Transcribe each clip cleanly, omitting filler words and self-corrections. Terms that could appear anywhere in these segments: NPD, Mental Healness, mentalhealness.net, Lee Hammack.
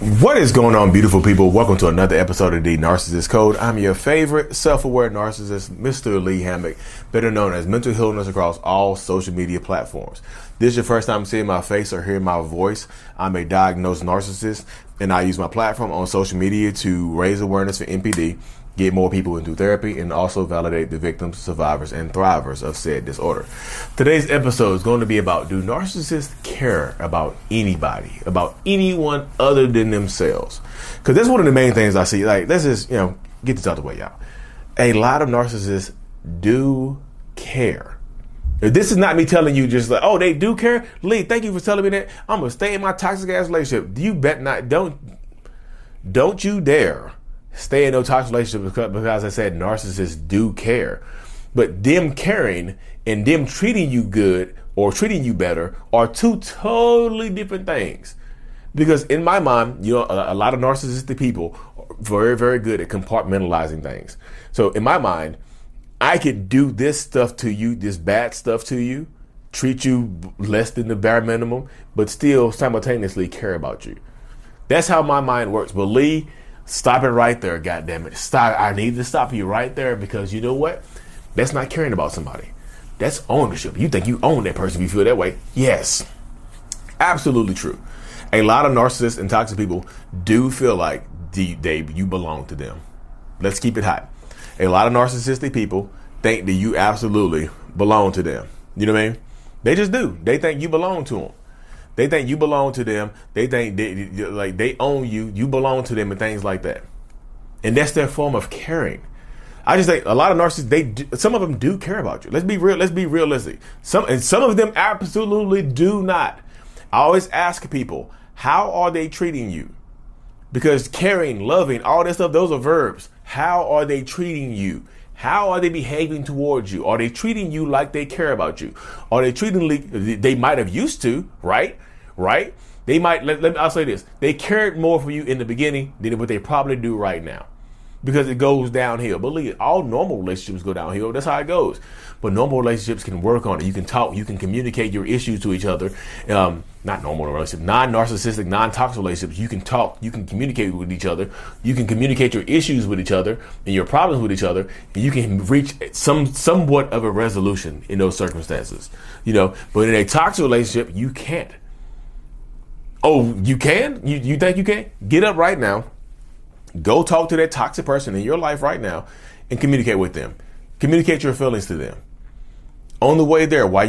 What is going on, beautiful people? Welcome to another episode of The Narcissist Code. I'm your favorite self-aware narcissist, Mr. Lee Hammack, better known as Mental Healness across all social media platforms. This is your first time seeing my face or hearing my voice. I'm a diagnosed narcissist, and I use my platform on social media to raise awareness for NPD, get more people into therapy, and also validate the victims, survivors, and thrivers of said disorder. Today's episode is going to be about, do narcissists care about anybody, about anyone other than themselves? Because that's one of the main things I see. Like, let's just, get this out of the way, y'all. A lot of narcissists do care. If this is not me telling you just like, oh, they do care? Lee, thank you for telling me that. I'm going to stay in my toxic ass relationship. You bet not. Don't you dare stay in no toxic relationship because I said narcissists do care. But them caring and them treating you good or treating you better are two totally different things. Because in my mind, a lot of narcissistic people are very, very good at compartmentalizing things. So in my mind, I could do this stuff to you, this bad stuff to you, treat you less than the bare minimum, but still simultaneously care about you. That's how my mind works. But Lee, stop it right there, goddammit. Stop. I need to stop you right there, because you know what? That's not caring about somebody. That's ownership. You think you own that person if you feel that way. Yes. Absolutely true. A lot of narcissists and toxic people do feel like you belong to them. Let's keep it hot. A lot of narcissistic people think that you absolutely belong to them. You know what I mean? They just do. They think you belong to them. They think you belong to them. They think they own you. You belong to them and things like that. And that's their form of caring. I just think a lot of narcissists, some of them do care about you. Let's be real. Let's be realistic. Some of them absolutely do not. I always ask people, how are they treating you? Because caring, loving, all that stuff, those are verbs. How are they treating you? How are they behaving towards you? Are they treating you like they care about you? Are they treating they might have used to, right? Right? They might, I'll say this. They cared more for you in the beginning than what they probably do right now, because it goes downhill. Believe it, all normal relationships go downhill. That's how it goes. But normal relationships can work on it. You can talk, you can communicate your issues to each other. Not normal relationships, non-narcissistic, non-toxic relationships. You can talk, you can communicate with each other. You can communicate your issues with each other and your problems with each other. And you can reach somewhat of a resolution in those circumstances. But in a toxic relationship, you can't. Oh, you can? You think you can? Get up right now. Go talk to that toxic person in your life right now and communicate with them. Communicate your feelings to them. On the way there, when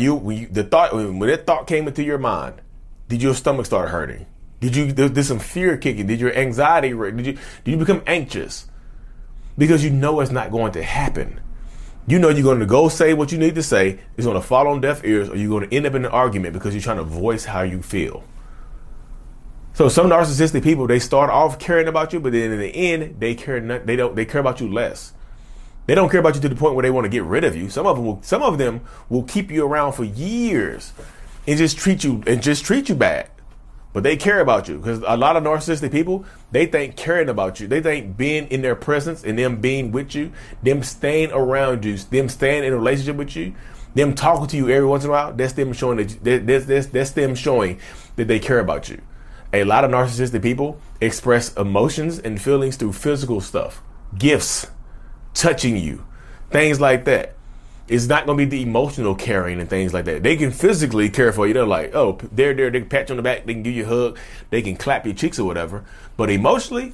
that thought came into your mind, did your stomach start hurting? Did some fear kicking? Did your anxiety? Did you become anxious? Because you know it's not going to happen. You know you're going to go say what you need to say. It's going to fall on deaf ears, or you're going to end up in an argument because you're trying to voice how you feel. So some narcissistic people, they start off caring about you, but then in the end, they care about you less. They don't care about you to the point where they want to get rid of you. Some of them will keep you around for years and just treat you bad. But they care about you, because a lot of narcissistic people, they think caring about you, they think being in their presence and them being with you, them staying around you, them staying in a relationship with you, them talking to you every once in a while, that's them showing that they care about you. A lot of narcissistic people express emotions and feelings through physical stuff, gifts, touching you, things like that. It's not going to be the emotional caring and things like that. They can physically care for you. They're like, oh, they're there. They can pat you on the back. They can give you a hug. They can clap your cheeks or whatever. But emotionally,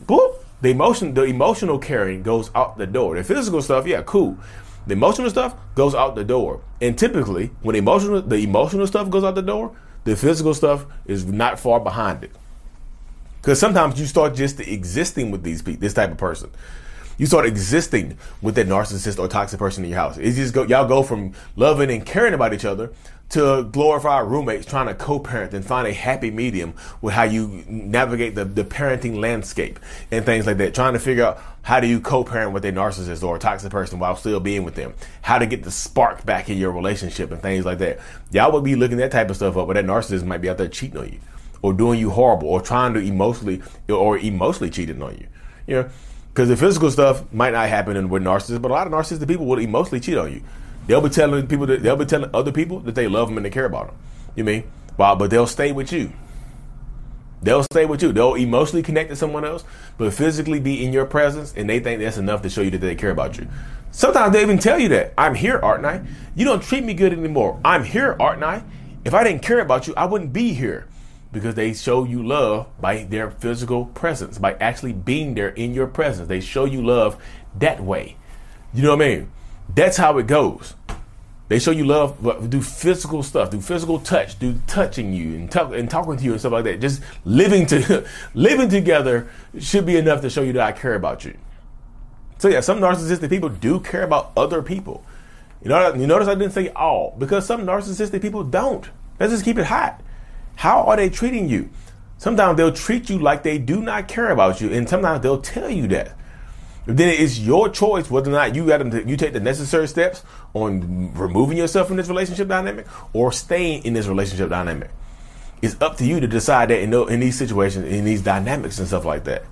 the emotional caring goes out the door. The physical stuff, yeah, cool. The emotional stuff goes out the door. And typically, when the emotional stuff goes out the door, the physical stuff is not far behind it. Because sometimes you start just existing with these people, this type of person. You start existing with that narcissist or toxic person in your house. It's just y'all go from loving and caring about each other to glorified roommates trying to co-parent and find a happy medium with how you navigate the parenting landscape and things like that. Trying to figure out, how do you co-parent with a narcissist or a toxic person while still being with them? How to get the spark back in your relationship and things like that. Y'all would be looking that type of stuff up, but that narcissist might be out there cheating on you or doing you horrible or trying to emotionally cheating on you. Because the physical stuff might not happen with narcissists, but a lot of narcissistic people will emotionally cheat on you. They'll be telling other people that they love them and they care about them. But they'll stay with you. They'll stay with you. They'll emotionally connect to someone else, but physically be in your presence, and they think that's enough to show you that they care about you. Sometimes they even tell you that. I'm here, aren't I? You don't treat me good anymore. I'm here, aren't I? If I didn't care about you, I wouldn't be here. Because they show you love by their physical presence, by actually being there in your presence. They show you love that way. You know what I mean? That's how it goes. They show you love through physical stuff, through physical touch, through touching you and talking to you and stuff like that. Just living together should be enough to show you that I care about you. So yeah, some narcissistic people do care about other people. You notice I didn't say all, because some narcissistic people don't. Let's just keep it hot. How are they treating you? Sometimes they'll treat you like they do not care about you, and sometimes they'll tell you that. Then it's your choice whether or not you take the necessary steps on removing yourself from this relationship dynamic or staying in this relationship dynamic. It's up to you to decide that in these situations, in these dynamics and stuff like that.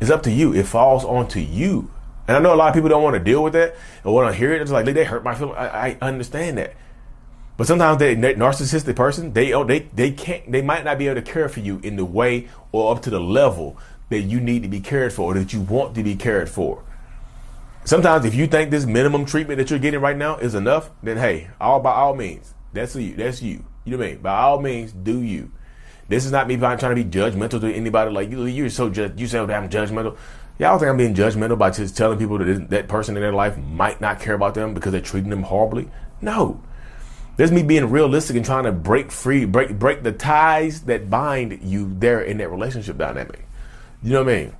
It's up to you. It falls onto you. And I know a lot of people don't want to deal with that or want to hear it. It's like, they hurt my feelings. I understand that. But sometimes that narcissistic person, they might not be able to care for you in the way or up to the level that you need to be cared for or that you want to be cared for. Sometimes if you think this minimum treatment that you're getting right now is enough, then hey, by all means, that's you. You know what I mean? By all means, do you. This is not me trying to be judgmental to anybody. Like you say, I'm judgmental. Y'all think I'm being judgmental by just telling people that that person in their life might not care about them because they're treating them horribly? No. There's me being realistic and trying to break free, break the ties that bind you there in that relationship dynamic. You know what I mean?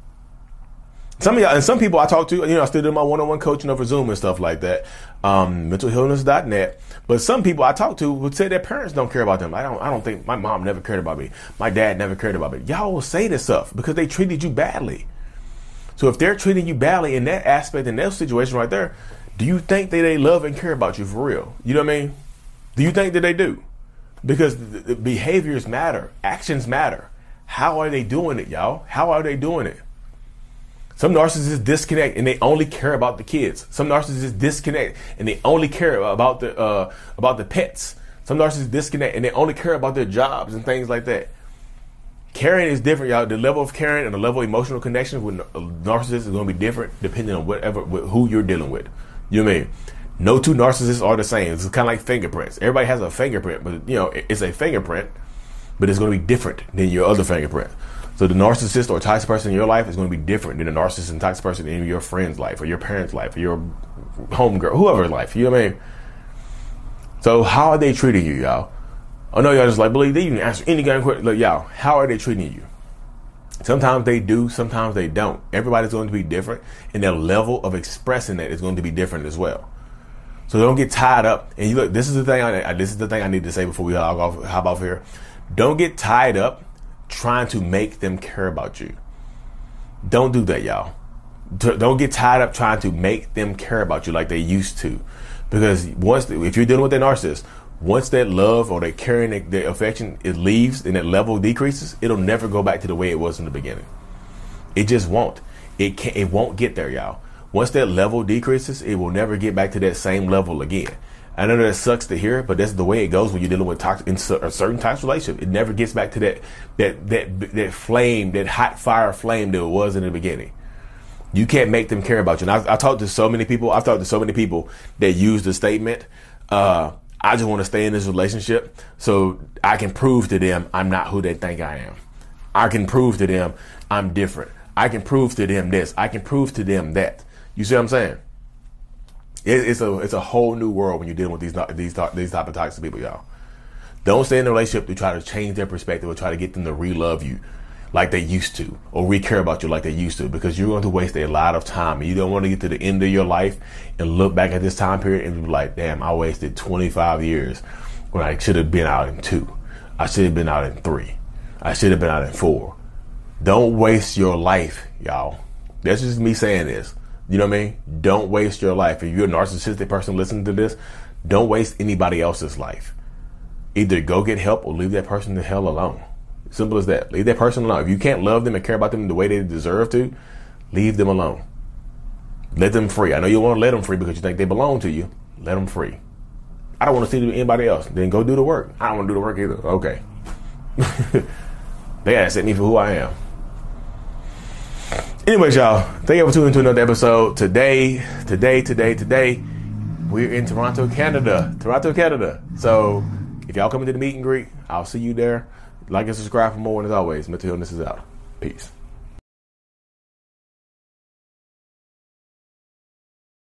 Some of y'all, and some people I talk to, I still do my one-on-one coaching over Zoom and stuff like that, mentalhealness.net. But some people I talk to would say their parents don't care about them. I don't think my mom never cared about me. My dad never cared about me. Y'all will say this stuff because they treated you badly. So if they're treating you badly in that aspect, in that situation right there, do you think that they love and care about you for real? You know what I mean? Do you think that they do? Because the behaviors matter. Actions matter. How are they doing it, y'all? How are they doing it? Some narcissists disconnect and they only care about the kids. Some narcissists disconnect and they only care about the pets. Some narcissists disconnect and they only care about their jobs and things like that. Caring is different, y'all. The level of caring and the level of emotional connection with narcissists is going to be different depending on who you're dealing with. You know what I mean? No two narcissists are the same. It's kind of like fingerprints. Everybody has a fingerprint, but it's a fingerprint, but it's going to be different than your other fingerprint. So the narcissist or toxic person in your life is going to be different than the narcissist and toxic person in your friend's life or your parents' life or your homegirl, whoever's life. You know what I mean? So how are they treating you, y'all? I know y'all just like, believe they didn't answer any kind of question. Look, y'all, how are they treating you? Sometimes they do, sometimes they don't. Everybody's going to be different, and their level of expressing that is going to be different as well. So don't get tied up. And you look, this is the thing I need to say before we hop off here. Don't get tied up trying to make them care about you. Don't do that, y'all. Don't get tied up trying to make them care about you like they used to. Because if you're dealing with a narcissist, once that love or that caring, that affection, it leaves and that level decreases, it'll never go back to the way it was in the beginning. It just won't. It won't get there, y'all. Once that level decreases, it will never get back to that same level again. I know that sucks to hear, but that's the way it goes when you're dealing with a certain toxic relationship. It never gets back to that flame, that hot fire flame that it was in the beginning. You can't make them care about you. And I talked to so many people. I've talked to so many people that use the statement, I just want to stay in this relationship so I can prove to them I'm not who they think I am. I can prove to them I'm different. I can prove to them this. I can prove to them that. You see what I'm saying? It's a whole new world when you're dealing with these type of toxic people, y'all. Don't stay in a relationship to try to change their perspective or try to get them to re-love you like they used to or re-care about you like they used to, because you're going to waste a lot of time. You don't want to get to the end of your life and look back at this time period and be like, damn, I wasted 25 years when I should have been out in 2. I should have been out in 3. I should have been out in 4. Don't waste your life, y'all. That's just me saying this. You know what I mean? Don't waste your life. If you're a narcissistic person listening to this, don't waste anybody else's life. Either go get help or leave that person the hell alone. Simple as that. Leave that person alone. If you can't love them and care about them the way they deserve to, leave them alone. Let them free. I know you want to let them free because you think they belong to you. Let them free. I don't want to see anybody else. Then go do the work. I don't want to do the work either. Okay. They asked me for who I am. Anyways, y'all, thank you for tuning into another episode. Today, we're in Toronto, Canada. So if y'all come into the meet and greet, I'll see you there. Like and subscribe for more. And as always, Mental Healness is out. Peace.